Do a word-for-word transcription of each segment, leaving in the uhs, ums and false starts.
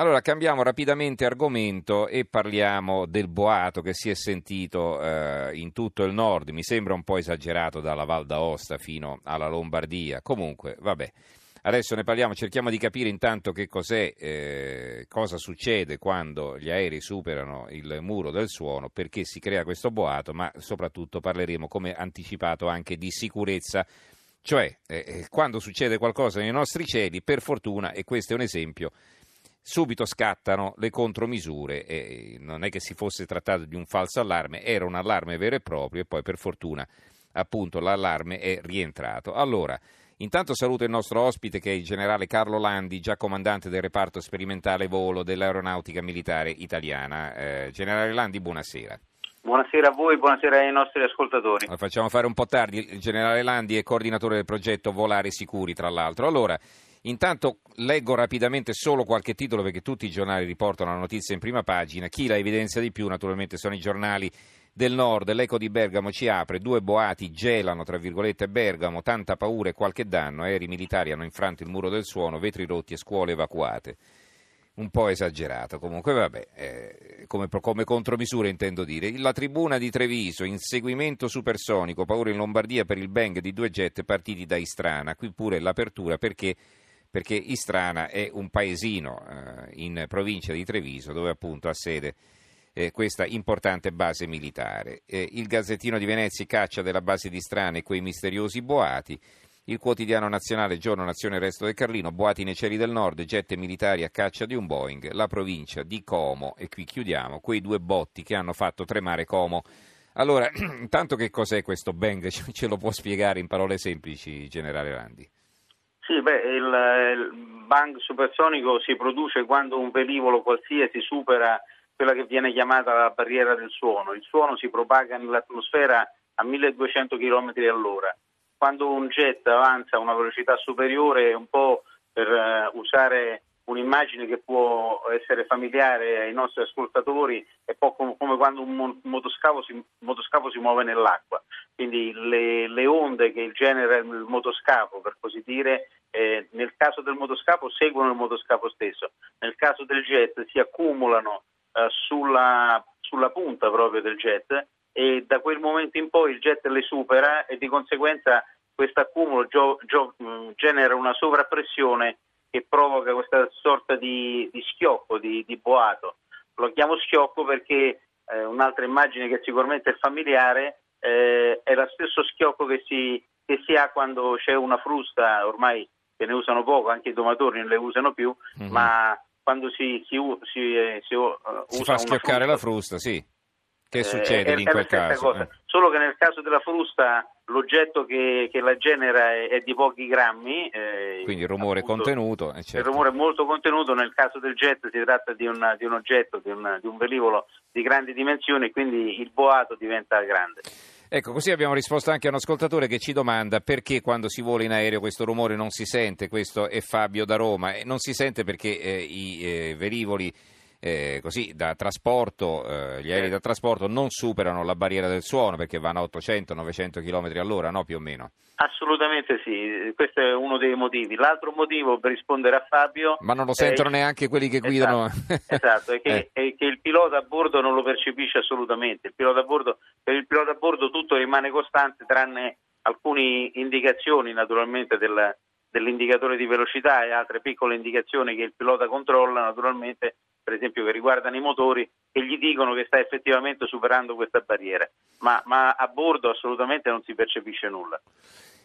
Allora cambiamo rapidamente argomento e parliamo del boato che si è sentito eh, in tutto il nord, mi sembra un po' esagerato dalla Val d'Aosta fino alla Lombardia, comunque vabbè, adesso ne parliamo, cerchiamo di capire intanto che cos'è, eh, cosa succede quando gli aerei superano il muro del suono, perché si crea questo boato, ma soprattutto parleremo, come anticipato, anche di sicurezza. Cioè, eh, quando succede qualcosa nei nostri cieli, per fortuna, e questo è un esempio, subito scattano le contromisure, e non è che si fosse trattato di un falso allarme, era un allarme vero e proprio e poi per fortuna appunto l'allarme è rientrato. Allora, intanto saluto il nostro ospite che è il generale Carlo Landi, già comandante del reparto sperimentale volo dell'Aeronautica Militare Italiana. Eh, generale Landi, buonasera. Buonasera a voi, buonasera ai nostri ascoltatori. La facciamo fare un po' tardi, il generale Landi è coordinatore del progetto Volare Sicuri, tra l'altro. Allora, intanto leggo rapidamente solo qualche titolo perché tutti i giornali riportano la notizia in prima pagina. Chi la evidenzia di più naturalmente sono i giornali del nord. L'Eco di Bergamo ci apre, due boati gelano, tra virgolette, Bergamo, tanta paura e qualche danno, aerei militari hanno infranto il muro del suono, vetri rotti e scuole evacuate. Un po' esagerato, comunque vabbè, eh, come, come contromisure intendo dire. La tribuna di Treviso, inseguimento supersonico, paura in Lombardia per il bang di due jet partiti da Istrana. Qui pure l'apertura perché, perché Istrana è un paesino eh, in provincia di Treviso dove appunto ha sede eh, questa importante base militare. Eh, il Gazzettino di Venezia, caccia della base di Istrana e quei misteriosi boati. Il Quotidiano Nazionale, Giorno Nazione, Resto del Carlino, boati nei cieli del nord, jet militari a caccia di un Boeing, la provincia di Como, e qui chiudiamo, quei due botti che hanno fatto tremare Como. Allora, intanto che cos'è questo bang? Ce lo può spiegare in parole semplici, generale Landi? Sì, beh, il, il bang supersonico si produce quando un velivolo qualsiasi supera quella che viene chiamata la barriera del suono. Il suono si propaga nell'atmosfera a milleduecento chilometri all'ora. Quando un jet avanza a una velocità superiore, un po' per uh, usare un'immagine che può essere familiare ai nostri ascoltatori, è un po' com- come quando un mo- motoscafo, si, motoscafo si muove nell'acqua. Quindi le, le onde che genera il motoscafo, per così dire, eh, nel caso del motoscafo seguono il motoscafo stesso. Nel caso del jet si accumulano uh, sulla, sulla punta proprio del jet, e da quel momento in poi il jet le supera e di conseguenza questo accumulo gio- gio- genera una sovrappressione che provoca questa sorta di, di schioppo, di, di boato. Lo chiamo schioppo perché eh, un'altra immagine che sicuramente è familiare eh, è lo stesso schioppo che si, che si ha quando c'è una frusta, ormai che ne usano poco, anche i domatori non le usano più, mm-hmm. ma quando si, si, si, eh, si, uh, si usa fa schioccare una frusta, la frusta, sì. Che succede eh, in quel caso? Eh. Solo che nel caso della frusta l'oggetto che, che la genera è, è di pochi grammi. Eh, Quindi il rumore appunto, contenuto. Eh, certo. Il rumore è molto contenuto, nel caso del jet si tratta di, una, di un oggetto, di, una, di un velivolo di grandi dimensioni, quindi il boato diventa grande. Ecco, così abbiamo risposto anche a un ascoltatore che ci domanda perché quando si vola in aereo questo rumore non si sente. Questo è Fabio da Roma. E non si sente perché eh, i eh, velivoli... Eh, così da trasporto eh, gli aerei da trasporto non superano la barriera del suono perché vanno a ottocento novecento chilometri all'ora, no, più o meno? Assolutamente sì, questo è uno dei motivi. L'altro motivo, per rispondere a Fabio, ma non lo sentono è... neanche quelli che guidano, esatto, esatto è, che, eh. è che il pilota a bordo non lo percepisce assolutamente. Il pilota a bordo, per il pilota a bordo tutto rimane costante tranne alcune indicazioni naturalmente del, dell'indicatore di velocità e altre piccole indicazioni che il pilota controlla naturalmente, per esempio che riguardano i motori, che gli dicono che sta effettivamente superando questa barriera, ma, ma a bordo assolutamente non si percepisce nulla.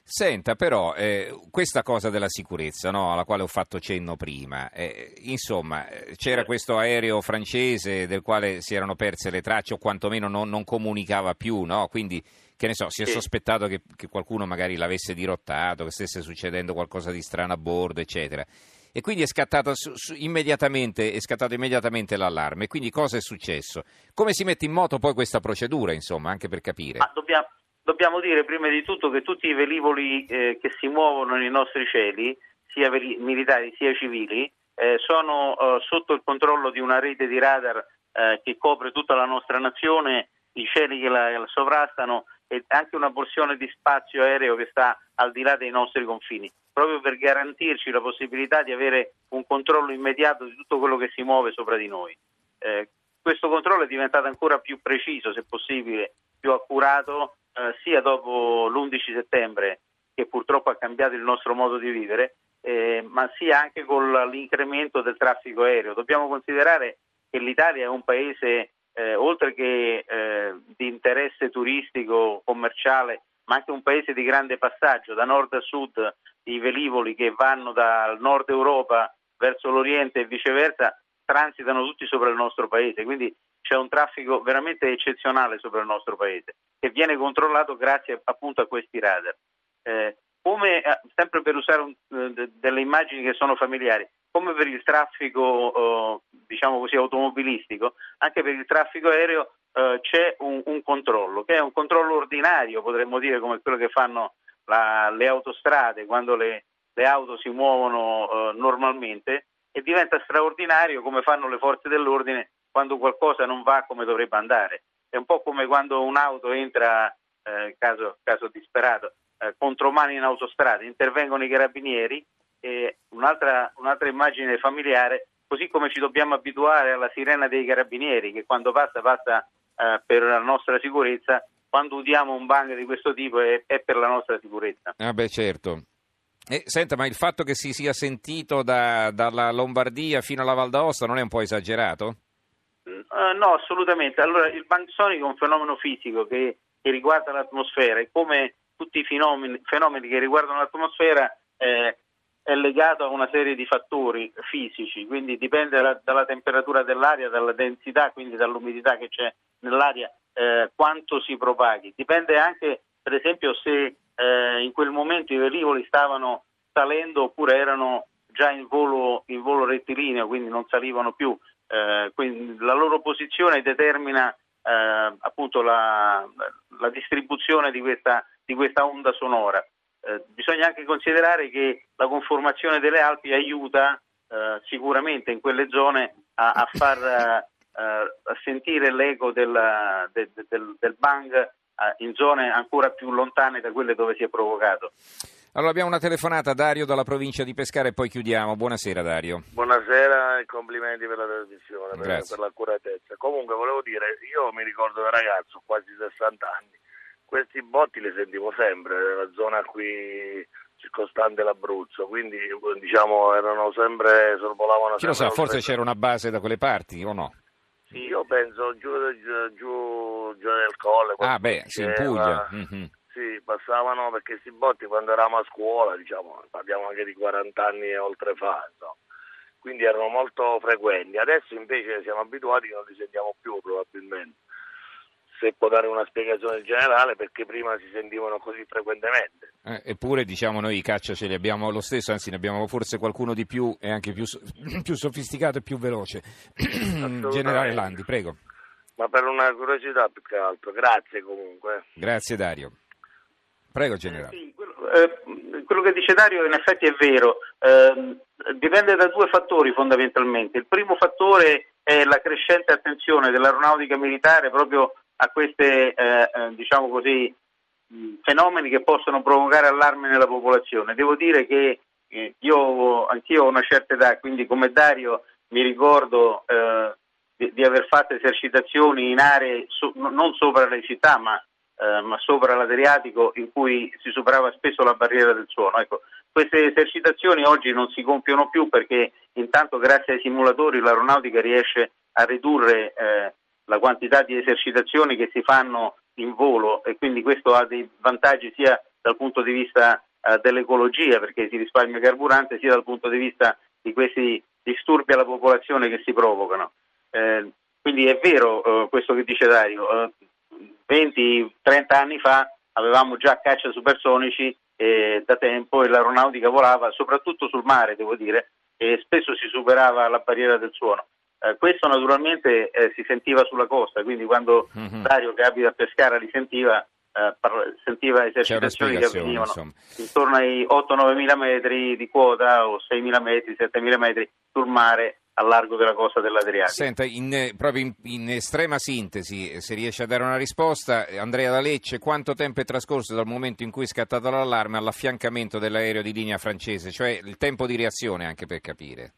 Senta però, eh, questa cosa della sicurezza, no, alla quale ho fatto cenno prima, eh, insomma c'era questo aereo francese del quale si erano perse le tracce o quantomeno non, non comunicava più, no? Quindi che ne so, si è sì. sospettato che, che qualcuno magari l'avesse dirottato, che stesse succedendo qualcosa di strano a bordo, eccetera. E quindi è scattato su, su, immediatamente, è scattato immediatamente l'allarme. Quindi cosa è successo? Come si mette in moto poi questa procedura, insomma, anche per capire? Ma dobbiamo, dobbiamo dire prima di tutto che tutti i velivoli eh, che si muovono nei nostri cieli, sia veli- militari sia civili, eh, sono eh, sotto il controllo di una rete di radar eh, che copre tutta la nostra nazione, i cieli che la, la sovrastano e anche una porzione di spazio aereo che sta al di là dei nostri confini. proprio per garantirci la possibilità di avere un controllo immediato di tutto quello che si muove sopra di noi. Eh, questo controllo è diventato ancora più preciso, se possibile, più accurato, eh, sia dopo l'undici settembre, che purtroppo ha cambiato il nostro modo di vivere, eh, ma sia anche con l'incremento del traffico aereo. Dobbiamo considerare che l'Italia è un paese, eh, oltre che eh, di interesse turistico, commerciale, ma anche un paese di grande passaggio, da nord a sud, i velivoli che vanno dal nord Europa verso l'Oriente e viceversa transitano tutti sopra il nostro paese, quindi c'è un traffico veramente eccezionale sopra il nostro paese, che viene controllato grazie appunto a questi radar. Eh, come sempre per usare un, de, delle immagini che sono familiari, come per il traffico eh, diciamo così automobilistico, anche per il traffico aereo eh, c'è un, un controllo, che è un controllo ordinario, potremmo dire, come quello che fanno la, le autostrade quando le, le auto si muovono eh, normalmente, e diventa straordinario come fanno le forze dell'ordine quando qualcosa non va come dovrebbe andare. È un po' come quando un'auto entra, eh, caso, caso disperato, eh, contromano in autostrada, intervengono i carabinieri. E un'altra, un'altra immagine familiare, così come ci dobbiamo abituare alla sirena dei carabinieri, che quando passa passa eh, per la nostra sicurezza, quando udiamo un bang di questo tipo è, è per la nostra sicurezza. Ah beh, certo. Eh, senta, ma il fatto che si sia sentito da, dalla Lombardia fino alla Val d'Aosta non è un po' esagerato? Uh, no, assolutamente. Allora, il bang sonico è un fenomeno fisico che, che riguarda l'atmosfera, e come tutti i fenomeni, fenomeni che riguardano l'atmosfera eh, è legato a una serie di fattori fisici, quindi dipende dalla, dalla temperatura dell'aria, dalla densità, quindi dall'umidità che c'è nell'aria, eh, quanto si propaghi. Dipende anche, per esempio, se Eh, in quel momento i velivoli stavano salendo oppure erano già in volo, in volo rettilineo, quindi non salivano più. Eh, quindi la loro posizione determina eh, appunto la, la distribuzione di questa, di questa onda sonora. Eh, bisogna anche considerare che la conformazione delle Alpi aiuta eh, sicuramente in quelle zone a, a far eh, a sentire l'eco della, de, de, del, del bang in zone ancora più lontane da quelle dove si è provocato. Allora, abbiamo una telefonata, Dario dalla provincia di Pescara, e poi chiudiamo. Buonasera Dario. Buonasera e complimenti per la trasmissione, per, per l'accuratezza. Comunque volevo dire, io mi ricordo da ragazzo, quasi sessanta anni, questi botti li sentivo sempre nella zona qui circostante l'Abruzzo, quindi diciamo erano sempre, sorvolavano. Chi lo sa, forse c'era una base da quelle parti o no? Io penso giù, giù, giù, giù del Colle. Ah beh, si in Puglia. Mm-hmm. Sì, passavano, perché si botti quando eravamo a scuola, diciamo, parliamo anche di quaranta anni e oltre fa, insomma. Quindi erano molto frequenti. Adesso invece siamo abituati che non li sentiamo più, probabilmente. Se può dare una spiegazione generale, perché prima si sentivano così frequentemente. Eh, eppure diciamo noi i caccia ce li abbiamo lo stesso, anzi ne abbiamo forse qualcuno di più e anche più, più sofisticato e più veloce. Generale Landi, prego. Ma per una curiosità più che altro, grazie comunque. Grazie Dario. Prego generale. Eh sì, quello, eh, quello che dice Dario in effetti è vero, eh, dipende da due fattori fondamentalmente. Il primo fattore è la crescente attenzione dell'aeronautica militare proprio a queste eh, diciamo così fenomeni che possono provocare allarme nella popolazione. Devo dire che eh, io anch'io ho una certa età, quindi come Dario mi ricordo eh, di, di aver fatto esercitazioni in aree so, non sopra le città ma, eh, ma sopra l'Adriatico, in cui si superava spesso la barriera del suono. Ecco, queste esercitazioni oggi non si compiono più perché intanto grazie ai simulatori l'aeronautica riesce a ridurre eh, la quantità di esercitazioni che si fanno in volo, e quindi questo ha dei vantaggi sia dal punto di vista eh, dell'ecologia, perché si risparmia carburante, sia dal punto di vista di questi disturbi alla popolazione che si provocano. Eh, quindi è vero eh, questo che dice Dario, eh, venti trenta anni fa avevamo già caccia supersonici eh, da tempo, e l'aeronautica volava soprattutto sul mare, devo dire, e spesso si superava la barriera del suono. Eh, questo naturalmente eh, si sentiva sulla costa, quindi quando mm-hmm. Dario, che abita a Pescara, li sentiva, eh, parla, sentiva esercitazioni che avvenivano insomma intorno ai otto nove mila metri di quota o sei mila metri, sette mila metri sul mare, al largo della costa dell'Adriatico. Senta, in, proprio in, in estrema sintesi, se riesce a dare una risposta, Andrea da Lecce, quanto tempo è trascorso dal momento in cui è scattato l'allarme all'affiancamento dell'aereo di linea francese, cioè il tempo di reazione, anche per capire?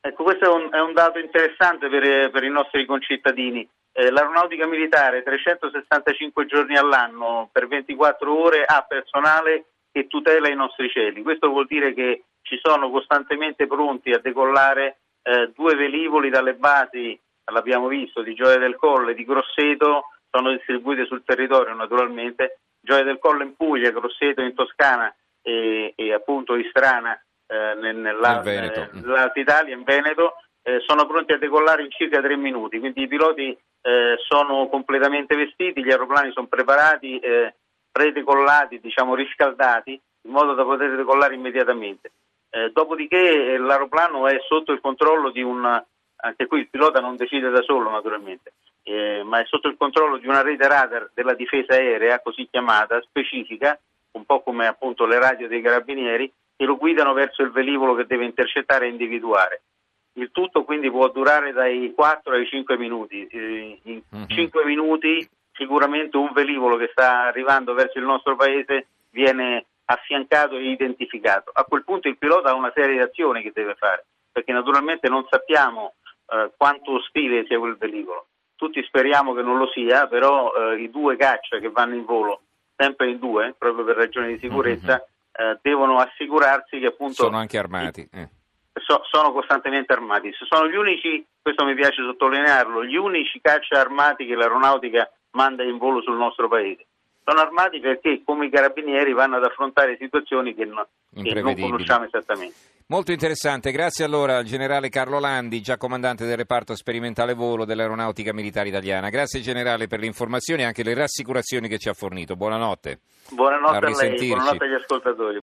Ecco, questo è un, è un dato interessante per, per i nostri concittadini. Eh, l'aeronautica militare, trecentosessantacinque giorni all'anno, per ventiquattro ore, ha personale che tutela i nostri cieli. Questo vuol dire che ci sono costantemente pronti a decollare Eh, due velivoli dalle basi, l'abbiamo visto, di Gioia del Colle, di Grosseto, sono distribuite sul territorio naturalmente, Gioia del Colle in Puglia, Grosseto in Toscana e, e appunto Istrana eh, nell'Alta eh, Italia, in Veneto, eh, sono pronti a decollare in circa tre minuti, quindi i piloti eh, sono completamente vestiti, gli aeroplani sono preparati, eh, predecollati, diciamo riscaldati, in modo da poter decollare immediatamente. Eh, dopodiché eh, l'aeroplano è sotto il controllo di un, anche qui il pilota non decide da solo naturalmente, eh, ma è sotto il controllo di una rete radar della difesa aerea, così chiamata, specifica, un po' come appunto le radio dei carabinieri, che lo guidano verso il velivolo che deve intercettare e individuare. Il tutto quindi può durare dai quattro ai cinque minuti. Eh, in mm-hmm. cinque minuti sicuramente un velivolo che sta arrivando verso il nostro paese viene affiancato e identificato. A quel punto il pilota ha una serie di azioni che deve fare, perché naturalmente non sappiamo eh, quanto ostile sia quel velivolo. Tutti speriamo che non lo sia, però eh, i due caccia che vanno in volo, sempre in due, proprio per ragioni di sicurezza, mm-hmm. eh, devono assicurarsi che appunto... Sono anche armati. Eh. So, sono costantemente armati. Sono gli unici, questo mi piace sottolinearlo, gli unici caccia armati che l'aeronautica manda in volo sul nostro paese. Sono armati perché, come i carabinieri, vanno ad affrontare situazioni che non, che non conosciamo esattamente. Molto interessante. Grazie allora al generale Carlo Landi, già comandante del reparto sperimentale volo dell'Aeronautica Militare Italiana. Grazie generale per le informazioni e anche le rassicurazioni che ci ha fornito. Buonanotte. Buonanotte a, a lei, buonanotte agli ascoltatori.